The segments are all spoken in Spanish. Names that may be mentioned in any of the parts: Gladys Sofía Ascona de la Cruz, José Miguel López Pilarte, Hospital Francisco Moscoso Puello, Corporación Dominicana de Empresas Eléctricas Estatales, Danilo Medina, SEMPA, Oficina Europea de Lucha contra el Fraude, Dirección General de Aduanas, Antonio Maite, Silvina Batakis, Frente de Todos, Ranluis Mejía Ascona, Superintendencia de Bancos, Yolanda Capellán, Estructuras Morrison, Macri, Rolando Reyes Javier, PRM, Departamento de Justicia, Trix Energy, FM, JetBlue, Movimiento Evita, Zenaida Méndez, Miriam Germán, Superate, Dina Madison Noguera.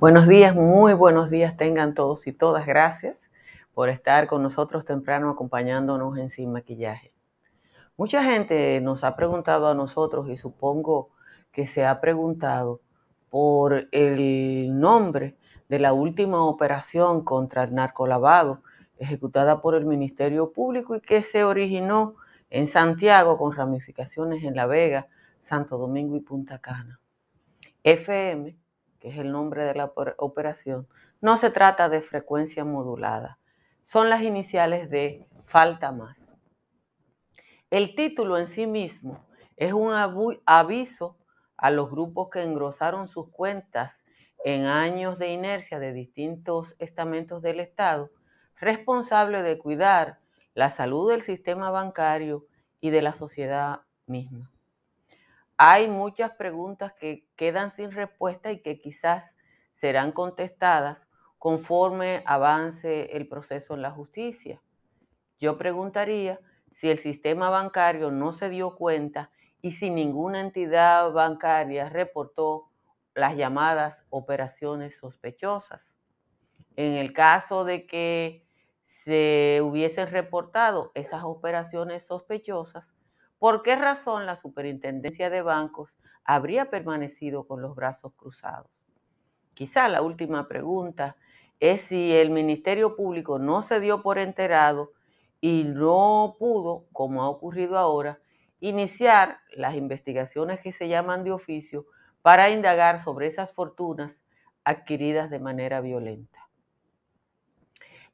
Buenos días, muy buenos días tengan todos y todas. Gracias por estar con nosotros temprano acompañándonos en Sin Maquillaje. Mucha gente nos ha preguntado a nosotros, y supongo que se ha preguntado por el nombre de la última operación contra el narcolavado ejecutada por el Ministerio Público y que se originó en Santiago con ramificaciones en La Vega, Santo Domingo y Punta Cana. FM, que es el nombre de la operación, no se trata de frecuencia modulada, son las iniciales de Falta Más. El título en sí mismo es un aviso a los grupos que engrosaron sus cuentas en años de inercia de distintos estamentos del Estado, responsable de cuidar la salud del sistema bancario y de la sociedad misma. Hay muchas preguntas que quedan sin respuesta y que quizás serán contestadas conforme avance el proceso en la justicia. Yo preguntaría si el sistema bancario no se dio cuenta y si ninguna entidad bancaria reportó las llamadas operaciones sospechosas. En el caso de que se hubiesen reportado esas operaciones sospechosas, ¿por qué razón la Superintendencia de Bancos habría permanecido con los brazos cruzados? Quizá la última pregunta es si el Ministerio Público no se dio por enterado y no pudo, como ha ocurrido ahora, iniciar las investigaciones que se llaman de oficio para indagar sobre esas fortunas adquiridas de manera violenta.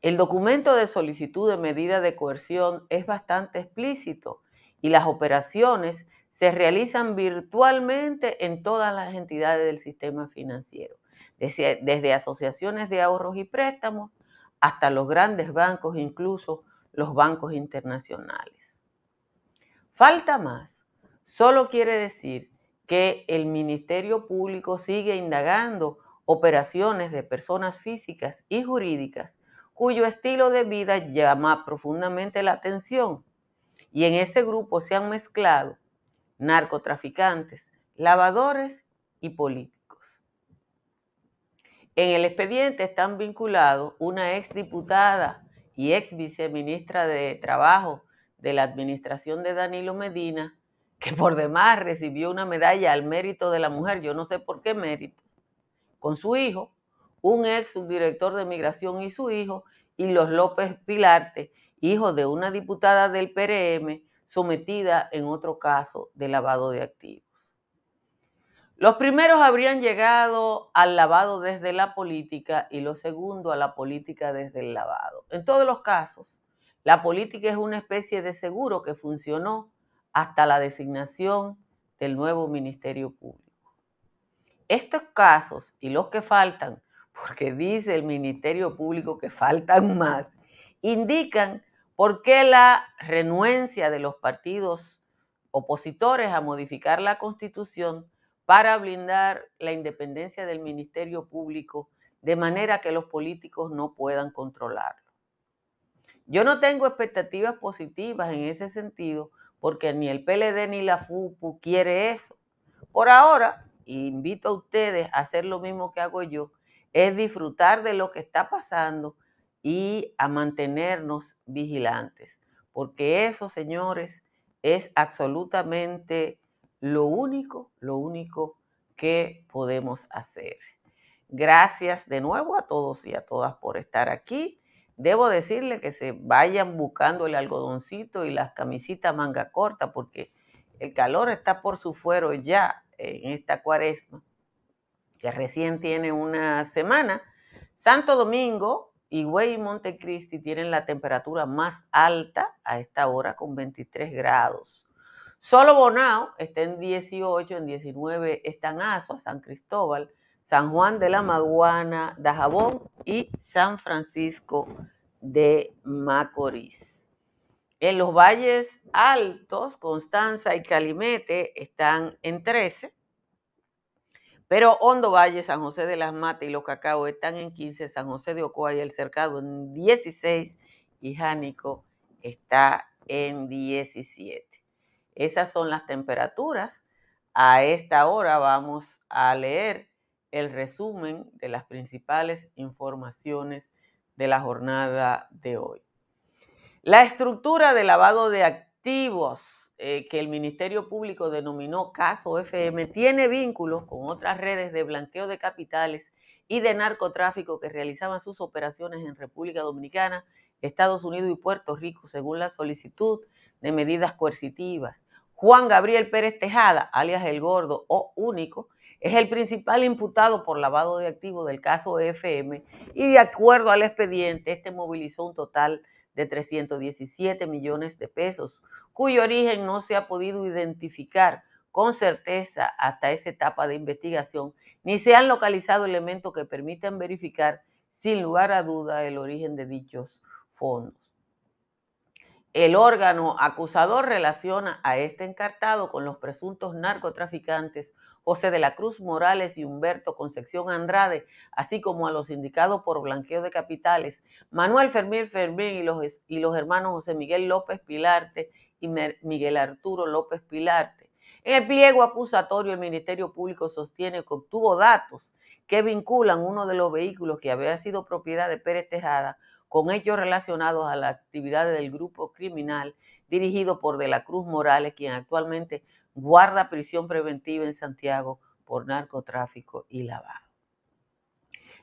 El documento de solicitud de medida de coerción es bastante explícito y las operaciones se realizan virtualmente en todas las entidades del sistema financiero, desde asociaciones de ahorros y préstamos hasta los grandes bancos, incluso los bancos internacionales. Falta Más solo quiere decir que el Ministerio Público sigue indagando operaciones de personas físicas y jurídicas cuyo estilo de vida llama profundamente la atención. Y en ese grupo se han mezclado narcotraficantes, lavadores y políticos. En el expediente están vinculados una exdiputada y ex viceministra de Trabajo de la administración de Danilo Medina, que por demás recibió una medalla al mérito de la mujer, yo no sé por qué mérito, con su hijo, un ex subdirector de Migración y su hijo, y los López Pilarte, hijo de una diputada del PRM, sometida en otro caso de lavado de activos. Los primeros habrían llegado al lavado desde la política y los segundos a la política desde el lavado. En todos los casos, la política es una especie de seguro que funcionó hasta la designación del nuevo Ministerio Público. Estos casos y los que faltan, porque dice el Ministerio Público que faltan más, indican por qué la renuencia de los partidos opositores a modificar la Constitución para blindar la independencia del Ministerio Público de manera que los políticos no puedan controlarlo. Yo no tengo expectativas positivas en ese sentido porque ni el PLD ni la FUPU quiere eso. Por ahora, invito a ustedes a hacer lo mismo que hago yo, es disfrutar de lo que está pasando y a mantenernos vigilantes, porque eso, señores, es absolutamente lo único que podemos hacer. Gracias de nuevo a todos y a todas por estar aquí. Debo decirle que se vayan buscando el algodoncito y las camisitas manga corta, porque el calor está por su fuero ya en esta cuaresma, que recién tiene una semana. Santo Domingo, Higüey y Montecristi tienen la temperatura más alta a esta hora con 23 grados. Solo Bonao está en 18, en 19 están Azua, San Cristóbal, San Juan de la Maguana, Dajabón y San Francisco de Macorís. En los valles altos, Constanza y Calimete están en 13, pero Hondo Valle, San José de las Matas y Los Cacaos están en 15, San José de Ocoa y El Cercado en 16 y Jánico está en 17. Esas son las temperaturas. A esta hora vamos a leer el resumen de las principales informaciones de la jornada de hoy. La estructura de lavado de activos que el Ministerio Público denominó Caso FM tiene vínculos con otras redes de blanqueo de capitales y de narcotráfico que realizaban sus operaciones en República Dominicana, Estados Unidos y Puerto Rico, según la solicitud de medidas coercitivas. Juan Gabriel Pérez Tejada, alias El Gordo o Único, es el principal imputado por lavado de activos del caso FM y de acuerdo al expediente, este movilizó un total de 317 millones de pesos, cuyo origen no se ha podido identificar con certeza hasta esa etapa de investigación, ni se han localizado elementos que permitan verificar sin lugar a duda el origen de dichos fondos. El órgano acusador relaciona a este encartado con los presuntos narcotraficantes José de la Cruz Morales y Humberto Concepción Andrade, así como a los indicados por blanqueo de capitales, Manuel Fermín Fermín y los hermanos José Miguel López Pilarte y Miguel Arturo López Pilarte. En el pliego acusatorio, el Ministerio Público sostiene que obtuvo datos que vinculan uno de los vehículos que había sido propiedad de Pérez Tejada con hechos relacionados a la actividad del grupo criminal dirigido por De la Cruz Morales, quien actualmente guarda prisión preventiva en Santiago por narcotráfico y lavado.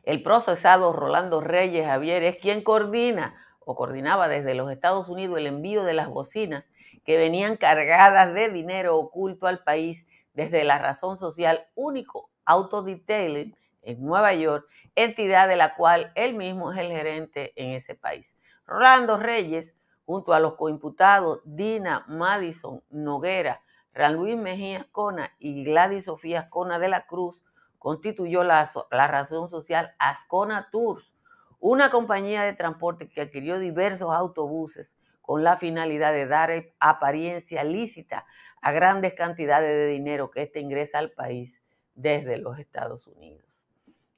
El procesado Rolando Reyes Javier es quien coordinaba desde los Estados Unidos el envío de las bocinas que venían cargadas de dinero oculto al país desde la Razón Social Único Auto Detailing en Nueva York, entidad de la cual él mismo es el gerente en ese país. Rolando Reyes, junto a los coimputados Dina Madison Noguera, Ranluis Mejía Ascona y Gladys Sofía Ascona de la Cruz, constituyó la Razón Social Ascona Tours, una compañía de transporte que adquirió diversos autobuses con la finalidad de dar apariencia lícita a grandes cantidades de dinero que éste ingresa al país desde los Estados Unidos.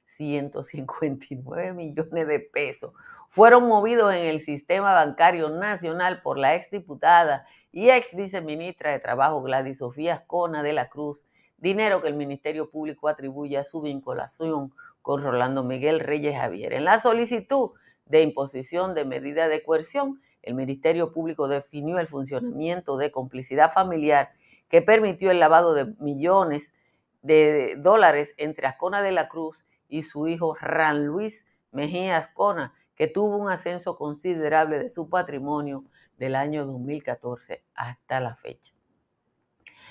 159 millones de pesos fueron movidos en el sistema bancario nacional por la exdiputada y exviceministra de Trabajo Gladys Sofía Ascona de la Cruz, dinero que el Ministerio Público atribuye a su vinculación con Rolando Miguel Reyes Javier. En la solicitud de imposición de medida de coerción, el Ministerio Público definió el funcionamiento de complicidad familiar que permitió el lavado de millones de dólares entre Ascona de la Cruz y su hijo Ranluis Mejía Ascona, que tuvo un ascenso considerable de su patrimonio del año 2014 hasta la fecha.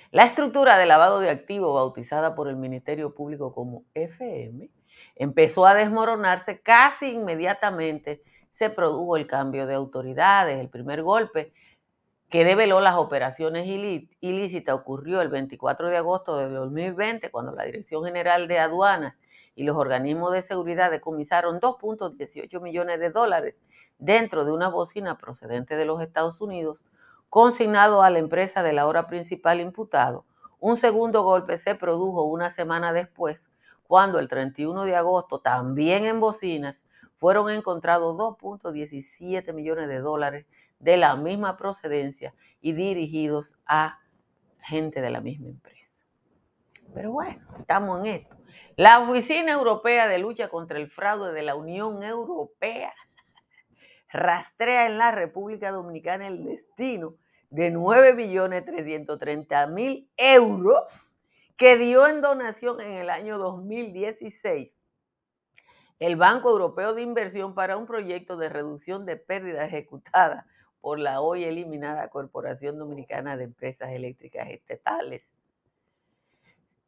La estructura de lavado de activos, bautizada por el Ministerio Público como FM, empezó a desmoronarse casi inmediatamente. Se produjo el cambio de autoridades. El primer golpe que develó las operaciones ilícitas ocurrió el 24 de agosto de 2020, cuando la Dirección General de Aduanas y los organismos de seguridad decomisaron 2.18 millones de dólares dentro de una bocina procedente de los Estados Unidos, consignado a la empresa del ahora principal imputado. Un segundo golpe se produjo una semana después, cuando el 31 de agosto, también en bocinas, fueron encontrados 2.17 millones de dólares de la misma procedencia y dirigidos a gente de la misma empresa. Pero bueno, estamos en esto. La Oficina Europea de Lucha contra el Fraude de la Unión Europea rastrea en la República Dominicana el destino de 9.330.000 euros que dio en donación en el año 2016 el Banco Europeo de Inversión para un proyecto de reducción de pérdidas ejecutada por la hoy eliminada Corporación Dominicana de Empresas Eléctricas Estatales.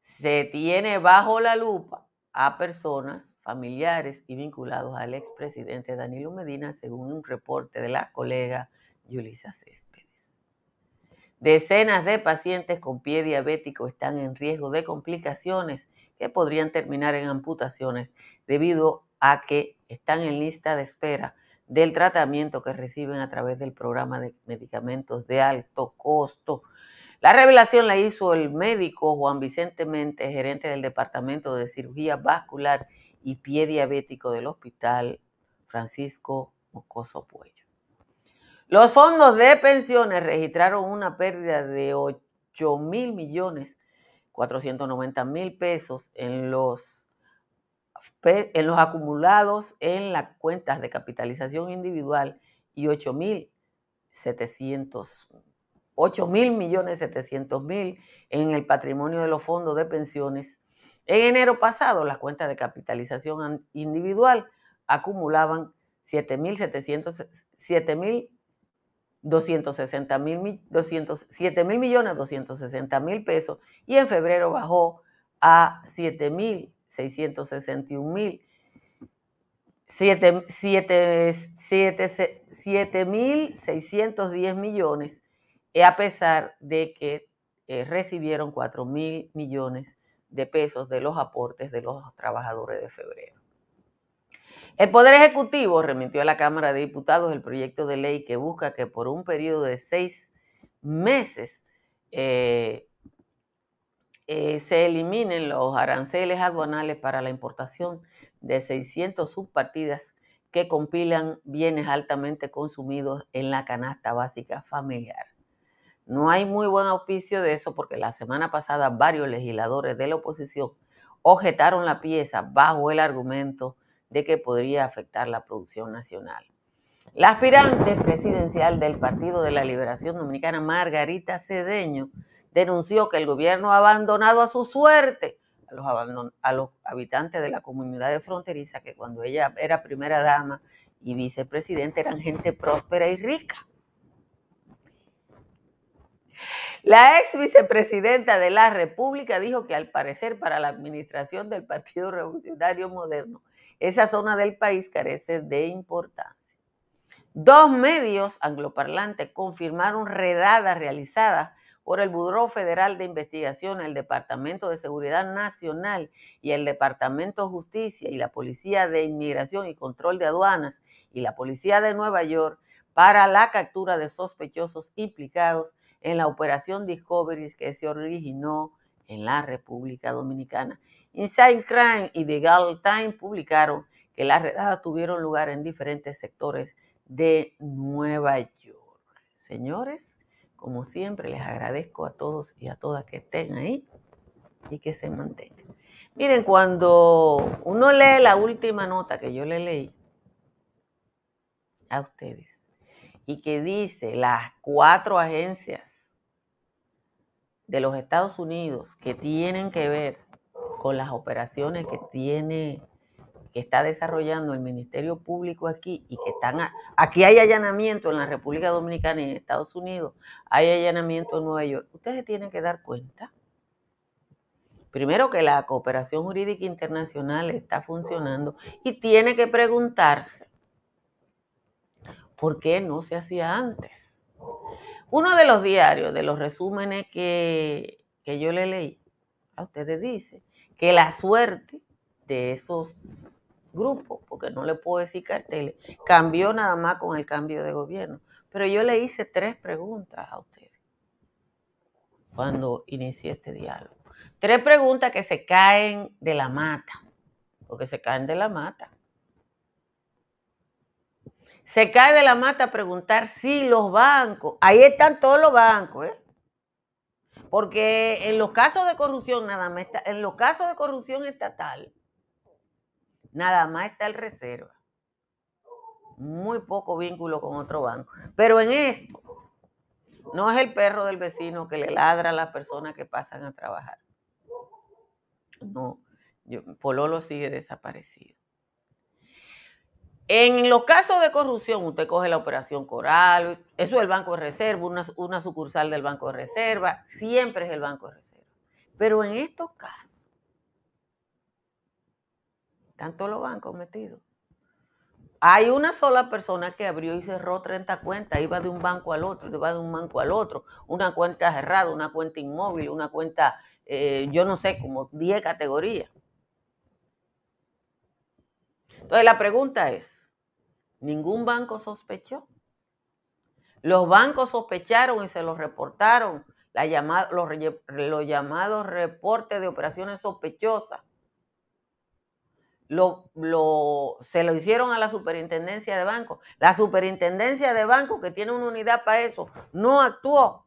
Se tiene bajo la lupa a personas, familiares y vinculados al expresidente Danilo Medina, según un reporte de la colega Yulisa Céspedes. Decenas de pacientes con pie diabético están en riesgo de complicaciones que podrían terminar en amputaciones debido a que están en lista de espera del tratamiento que reciben a través del programa de medicamentos de alto costo. La revelación la hizo el médico Juan Vicente Mente, gerente del Departamento de Cirugía Vascular y Pie Diabético del Hospital Francisco Moscoso Puello. Los fondos de pensiones registraron una pérdida de 8.490.000 pesos en los acumulados en las cuentas de capitalización individual y 8.700.000 en el patrimonio de los fondos de pensiones. En enero pasado, las cuentas de capitalización individual acumulaban 7.260.000 pesos y en febrero bajó a 7.610 millones, a pesar de que recibieron 4.000 millones de pesos de los aportes de los trabajadores de febrero. El Poder Ejecutivo remitió a la Cámara de Diputados el proyecto de ley que busca que por un periodo de 6 meses se eliminen los aranceles aduanales para la importación de 600 subpartidas que compilan bienes altamente consumidos en la canasta básica familiar. No hay muy buen auspicio de eso porque la semana pasada varios legisladores de la oposición objetaron la pieza bajo el argumento de que podría afectar la producción nacional. La aspirante presidencial del Partido de la Liberación Dominicana, Margarita Cedeño, denunció que el gobierno ha abandonado a su suerte a los habitantes de la comunidad de fronteriza, que cuando ella era primera dama y vicepresidenta eran gente próspera y rica. La ex vicepresidenta de la República dijo que al parecer para la administración del Partido Revolucionario Moderno esa zona del país carece de importancia. 2 medios angloparlantes confirmaron redadas realizadas por el Buró Federal de Investigación, el Departamento de Seguridad Nacional y el Departamento de Justicia y la Policía de Inmigración y Control de Aduanas y la Policía de Nueva York para la captura de sospechosos implicados en la operación Discovery que se originó en la República Dominicana. Inside Crime y The Gal Time publicaron que las redadas tuvieron lugar en diferentes sectores de Nueva York. Señores, como siempre, les agradezco a todos y a todas que estén ahí y que se mantengan. Miren, cuando uno lee la última nota que yo le leí a ustedes y que dice las 4 agencias de los Estados Unidos que tienen que ver con las operaciones que está desarrollando el Ministerio Público aquí y que están aquí hay allanamiento en la República Dominicana y en Estados Unidos, hay allanamiento en Nueva York. Ustedes tienen que dar cuenta, primero, que la cooperación jurídica internacional está funcionando y tiene que preguntarse por qué no se hacía antes. Uno de los diarios, de los resúmenes que yo le leí, a ustedes dice que la suerte de esos grupos, porque no le puedo decir carteles, cambió nada más con el cambio de gobierno. Pero yo le hice 3 preguntas a ustedes cuando inicié este diálogo. 3 preguntas que se caen de la mata, porque se caen de la mata. Se cae de la mata preguntar si los bancos, ahí están todos los bancos, porque en los casos de corrupción nada más está, en los casos de corrupción estatal, nada más está el Reserva. Muy poco vínculo con otro banco. Pero en esto, no es el perro del vecino que le ladra a las personas que pasan a trabajar. No, Pololo sigue desaparecido. En los casos de corrupción, usted coge la Operación Coral, eso es el Banco de Reserva, una sucursal del Banco de Reserva, siempre es el Banco de Reserva. Pero en estos casos, están todos los bancos metidos. Hay una sola persona que abrió y cerró 30 cuentas, iba de un banco al otro, una cuenta cerrada, una cuenta inmóvil, una cuenta yo no sé, como 10 categorías. Entonces la pregunta es, ¿ningún banco sospechó? Los bancos sospecharon y se los reportaron, los llamados reportes de operaciones sospechosas. Se lo hicieron a la Superintendencia de Bancos. La Superintendencia de Bancos, que tiene una unidad para eso, no actuó.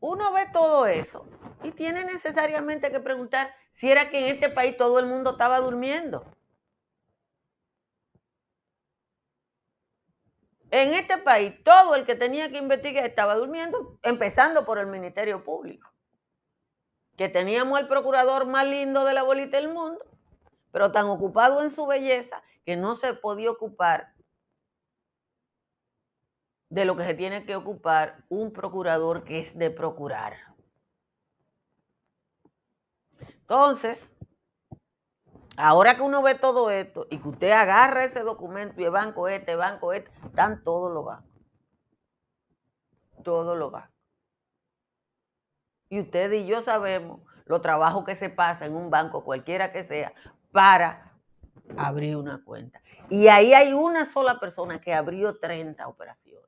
Uno ve todo eso y tiene necesariamente que preguntar si era que en este país todo el mundo estaba durmiendo. En este país todo el que tenía que investigar estaba durmiendo, empezando por el Ministerio Público. Que teníamos al procurador más lindo de la bolita del mundo, pero tan ocupado en su belleza que no se podía ocupar de lo que se tiene que ocupar un procurador, que es de procurar. Entonces, ahora que uno ve todo esto y que usted agarra ese documento y el banco este, están todos los bancos. Todos los bancos. Y usted y yo sabemos lo trabajo que se pasa en un banco, cualquiera que sea, para abrir una cuenta. Y ahí hay una sola persona que abrió 30 operaciones.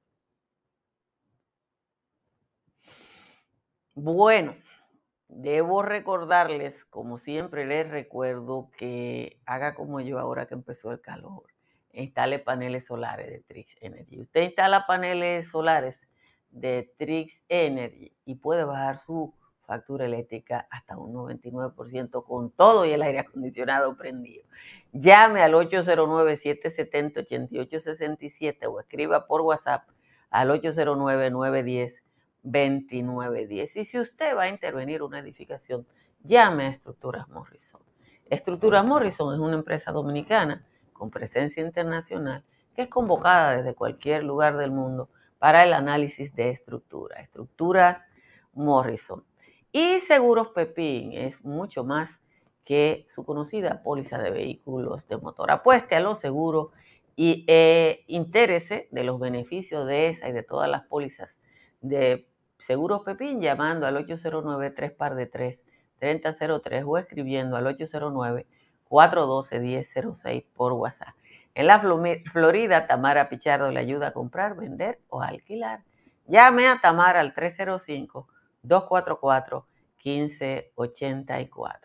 Bueno, debo recordarles, como siempre les recuerdo, que haga como yo ahora que empezó el calor. Instale paneles solares de Trix Energy. Usted instala paneles solares de Trix Energy y puede bajar su factura eléctrica hasta un 99% con todo y el aire acondicionado prendido. Llame al 809-770-8867 o escriba por WhatsApp al 809-910-2910. Y si usted va a intervenir una edificación, llame a Estructuras Morrison. Estructuras Morrison es una empresa dominicana con presencia internacional que es convocada desde cualquier lugar del mundo para el análisis de estructura. Estructuras Morrison. Y Seguros Pepín es mucho más que su conocida póliza de vehículos de motor. Apueste a lo seguro y interese de los beneficios de esa y de todas las pólizas de Seguros Pepín llamando al 809-3-3-3003 o escribiendo al 809-412-1006 por WhatsApp. En la Florida, Tamara Pichardo le ayuda a comprar, vender o alquilar. Llame a Tamara al 305-244-1584.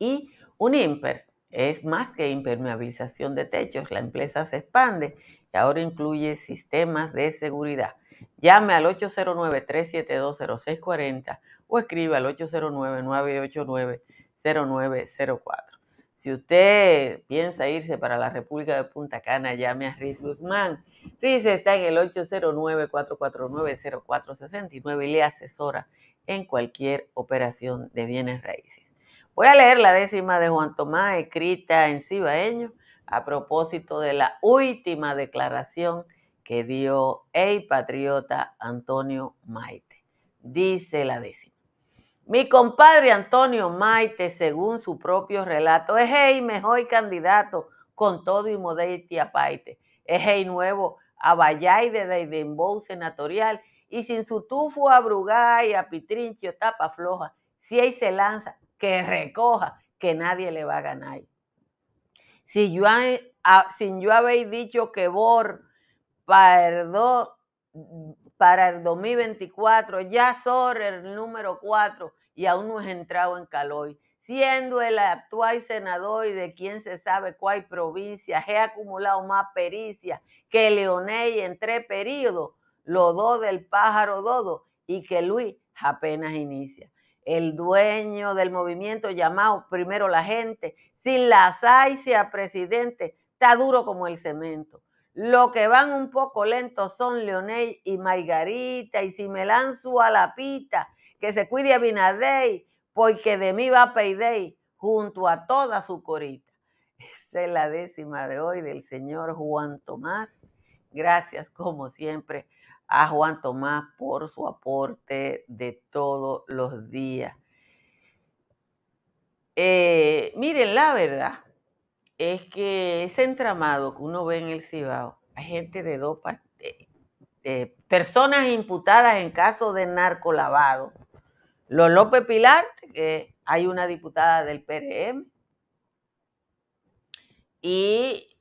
Y Unimper es más que impermeabilización de techos. La empresa se expande y ahora incluye sistemas de seguridad. Llame al 809-372-0640 o escriba al 809-989-0904. Si usted piensa irse para la República de Punta Cana, llame a Riz Guzmán. Riz está en el 809-449-0469 y le asesora en cualquier operación de bienes raíces. Voy a leer la 10ª de Juan Tomás, escrita en cibaeño, a propósito de la última declaración que dio el patriota Antonio Maite. Dice la 10ª. Mi compadre Antonio Maite, según su propio relato, es el mejor candidato con todo y modestia aparte. Es el nuevo Abayay de Deidenbou senatorial y sin su tufo a Brugay, a Pitrinchio, tapa floja. Si él se lanza, que recoja, que nadie le va a ganar. Si yo habéis dicho que Bor, perdón, para el 2024, ya sobre el número 4 y aún no es entrado en calor, siendo el actual senador y de quien se sabe cuál provincia, he acumulado más pericia que Leonel en 3 periodos, los 2 del pájaro Dodo y que Luis apenas inicia. El dueño del movimiento llamado Primero la Gente, sin la asaicia presidente, está duro como el cemento. Los que van un poco lentos son Leonel y Margarita, y si me lanzo a la pita, que se cuide Abinadei, porque de mí va Peidei, junto a toda su corita. Esa es la 10ª de hoy del señor Juan Tomás. Gracias, como siempre, a Juan Tomás por su aporte de todos los días. Miren, la verdad es que ese entramado que uno ve en el Cibao, hay gente de dos personas imputadas en caso de narcolavado. Los López Pilarte, que hay una diputada del PRM, y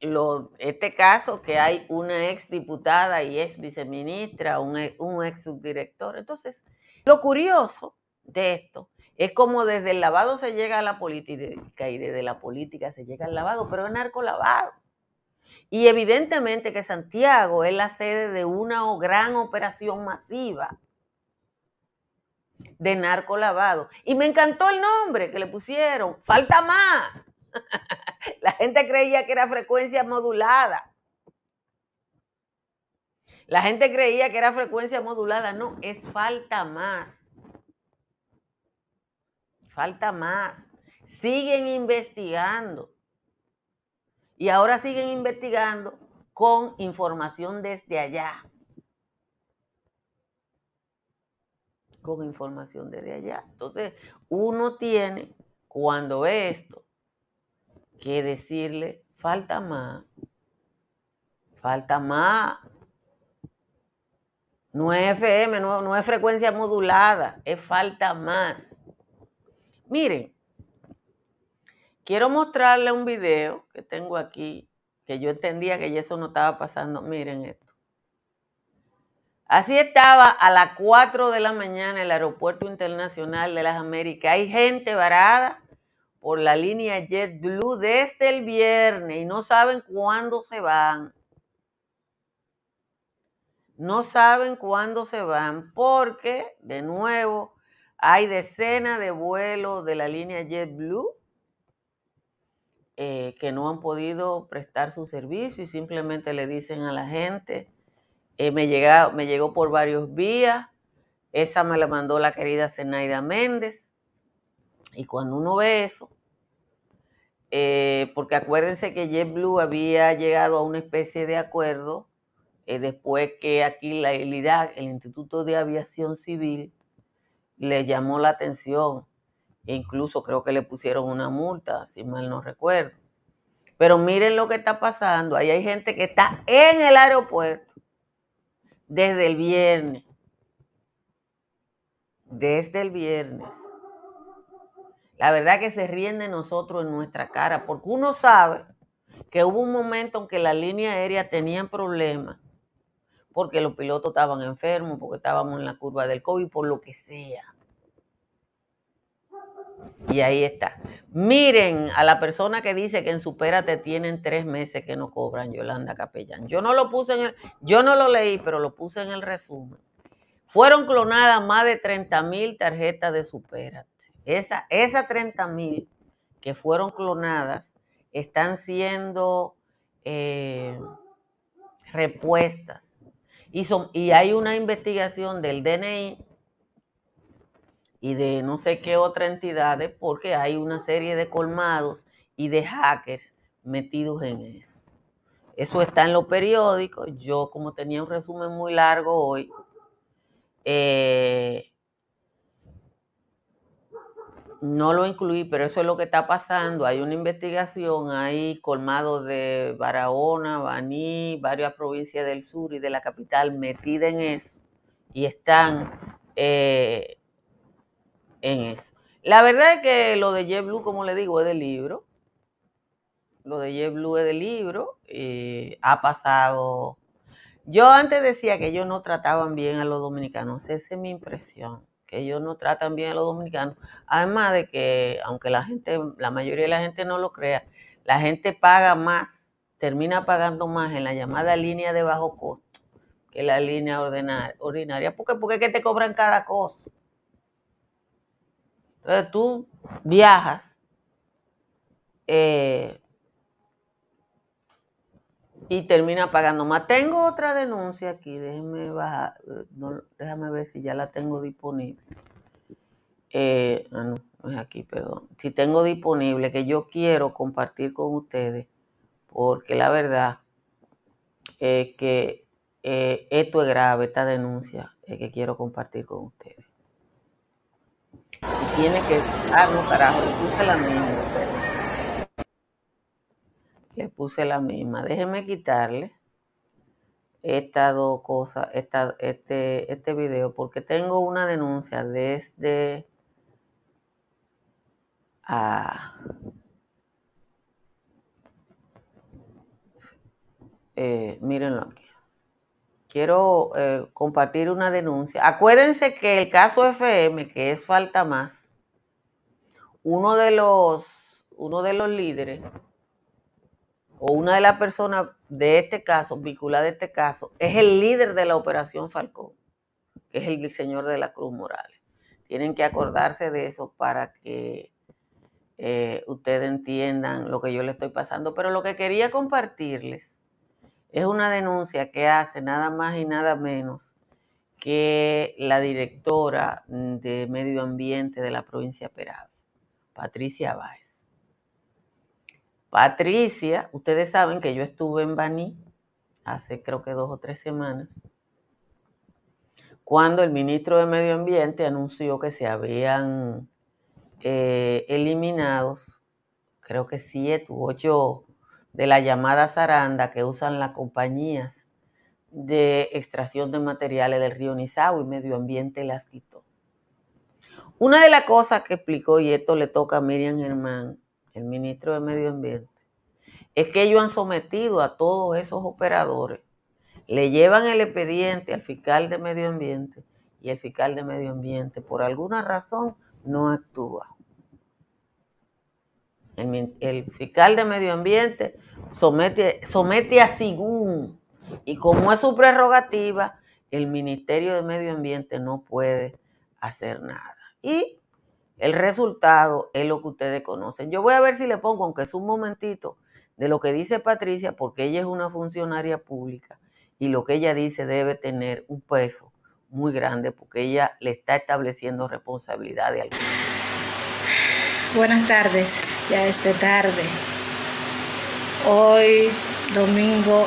este caso que hay una exdiputada y ex viceministra, un ex subdirector. Entonces, lo curioso de esto es como desde el lavado se llega a la política y desde la política se llega al lavado, pero es narcolavado. Y evidentemente que Santiago es la sede de una gran operación masiva de narcolavado. Y me encantó el nombre que le pusieron. ¡Falta más! La gente creía que era frecuencia modulada. La gente creía que era frecuencia modulada. No, es falta más. Falta más. Siguen investigando. Y ahora siguen investigando con información desde allá. Con información desde allá. Entonces, uno tiene, cuando ve esto, que decirle, falta más. Falta más. No es FM, no es frecuencia modulada, es falta más. Miren, quiero mostrarle un video que tengo aquí, que yo entendía que eso no estaba pasando. Miren esto. Así estaba a las 4 de la mañana el Aeropuerto Internacional de las Américas. Hay gente varada por la línea JetBlue desde el viernes y no saben cuándo se van. No saben cuándo se van porque, de nuevo, hay decenas de vuelos de la línea JetBlue que no han podido prestar su servicio y simplemente le dicen a la gente, me llegó por varios vías, esa me la mandó la querida Zenaida Méndez. Y cuando uno ve eso, porque acuérdense que JetBlue había llegado a una especie de acuerdo después que aquí la ILAC, el Instituto de Aviación Civil, le llamó la atención. E incluso creo que le pusieron una multa, si mal no recuerdo. Pero miren lo que está pasando. Ahí hay gente que está en el aeropuerto desde el viernes. Desde el viernes. La verdad que se ríen de nosotros en nuestra cara, porque uno sabe que hubo un momento en que la línea aérea tenía problemas, porque los pilotos estaban enfermos, porque estábamos en la curva del COVID, por lo que sea. Y ahí está. Miren a la persona que dice que en Superate tienen 3 meses que no cobran, Yolanda Capellán. Yo no lo leí, pero lo puse en el resumen. Fueron clonadas más de 30,000 tarjetas de Superate. Esas 30,000 que fueron clonadas están siendo repuestas. Y hay una investigación del DNI y de no sé qué otra entidad, porque hay una serie de colmados y de hackers metidos en eso. Eso está en los periódicos. Yo, como tenía un resumen muy largo hoy, no lo incluí, pero eso es lo que está pasando. Hay una investigación, hay colmados de Barahona, Baní, varias provincias del sur y de la capital metidas en eso. Y están en eso. La verdad es que lo de JetBlue, como le digo, es de libro. Lo de JetBlue es de libro. Ha pasado. Yo antes decía que ellos no trataban bien a los dominicanos. Esa es mi impresión. Que ellos no tratan bien a los dominicanos, además de que, aunque la mayoría de la gente no lo crea, la gente paga más, termina pagando más en la llamada línea de bajo costo que la línea ordinaria. ¿Por qué? Porque es que te cobran cada cosa. Entonces tú viajas y termina pagando más. Tengo otra denuncia aquí, déjenme bajar, déjame ver si ya la tengo disponible. No es aquí, perdón. Si tengo disponible, que yo quiero compartir con ustedes, porque la verdad es que esto es grave, esta denuncia es que quiero compartir con ustedes. Y tiene que... le puse la misma, pero... Le puse la misma. Déjenme quitarle este video, porque tengo una denuncia desde mírenlo aquí. Quiero compartir una denuncia. Acuérdense que el caso FM, que es Falta Más, uno de los líderes o una de las personas de este caso, vinculada a este caso, es el líder de la Operación Falcón, que es el señor de la Cruz Morales. Tienen que acordarse de eso para que ustedes entiendan lo que yo les estoy pasando. Pero lo que quería compartirles es una denuncia que hace nada más y nada menos que la directora de Medio Ambiente de la provincia de Peravia, Patricia Báez. Patricia, ustedes saben que yo estuve en Baní hace creo que 2 o 3 semanas, cuando el ministro de Medio Ambiente anunció que se habían eliminado, creo que 7 u 8 de la llamada zaranda que usan las compañías de extracción de materiales del río Nizao, y Medio Ambiente las quitó. Una de las cosas que explicó, y esto le toca a Miriam Germán, el ministro de Medio Ambiente, es que ellos han sometido a todos esos operadores, le llevan el expediente al fiscal de Medio Ambiente, y el fiscal de Medio Ambiente, por alguna razón, no actúa. El fiscal de Medio Ambiente somete a SIGUN, y como es su prerrogativa, el Ministerio de Medio Ambiente no puede hacer nada. Y el resultado es lo que ustedes conocen. Yo voy a ver si le pongo, aunque es un momentito, de lo que dice Patricia, porque ella es una funcionaria pública y lo que ella dice debe tener un peso muy grande porque ella le está estableciendo responsabilidad de alguien. Buenas tardes, ya esta tarde. Hoy, domingo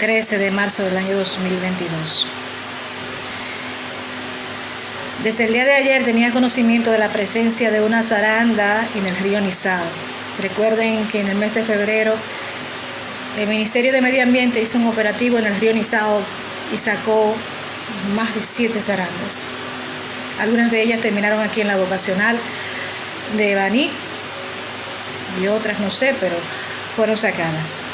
13 de marzo del año 2022. Desde el día de ayer tenía conocimiento de la presencia de una zaranda en el río Nizao. Recuerden que en el mes de febrero el Ministerio de Medio Ambiente hizo un operativo en el río Nizao y sacó más de 7 zarandas. Algunas de ellas terminaron aquí en la vocacional de Baní y otras no sé, pero fueron sacadas.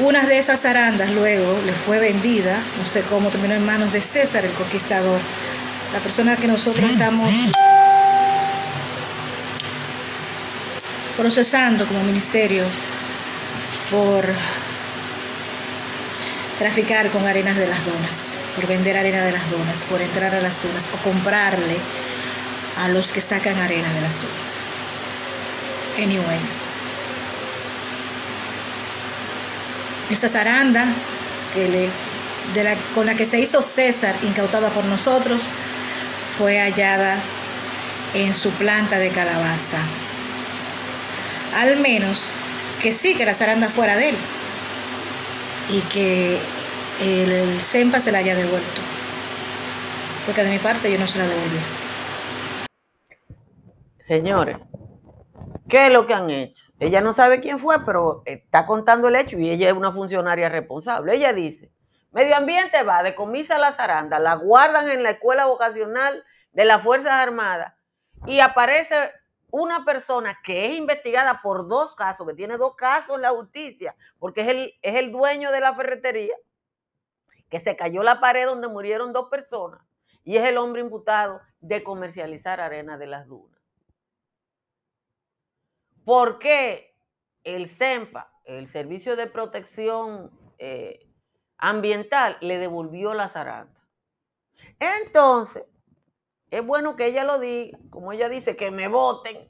Una de esas zarandas luego les fue vendida, no sé cómo, terminó en manos de César el Conquistador, la persona que nosotros estamos procesando como ministerio por traficar con arenas de las dunas, por vender arena de las dunas, por entrar a las dunas o comprarle a los que sacan arena de las dunas. Anyway, esa zaranda con la que se hizo César, incautada por nosotros, fue hallada en su planta de calabaza. Al menos que sí, que la zaranda fuera de él y que el SEMPA se la haya devuelto, porque de mi parte yo no se la devolví. Señores, ¿qué es lo que han hecho? Ella no sabe quién fue, pero está contando el hecho y ella es una funcionaria responsable. Ella dice: Medio Ambiente va, decomisa la zaranda, la guardan en la escuela vocacional de las Fuerzas Armadas y aparece una persona que es investigada por 2 casos, que tiene 2 casos en la justicia, porque es el dueño de la ferretería, que se cayó la pared donde murieron 2 personas, y es el hombre imputado de comercializar arena de las dunas. ¿Por qué el SEMPA, el Servicio de Protección Ambiental, le devolvió la zaranda? Entonces, es bueno que ella lo diga, como ella dice, que me voten,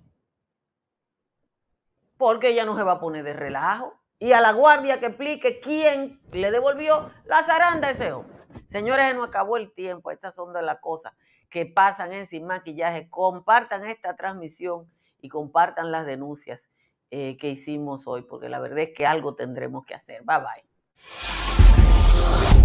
porque ella no se va a poner de relajo. Y a la guardia que explique quién le devolvió la zaranda a ese hombre. Señores, se nos acabó el tiempo. Estas son de las cosas que pasan en Sin Maquillaje. Compartan esta transmisión y compartan las denuncias que hicimos hoy, porque la verdad es que algo tendremos que hacer. Bye, bye.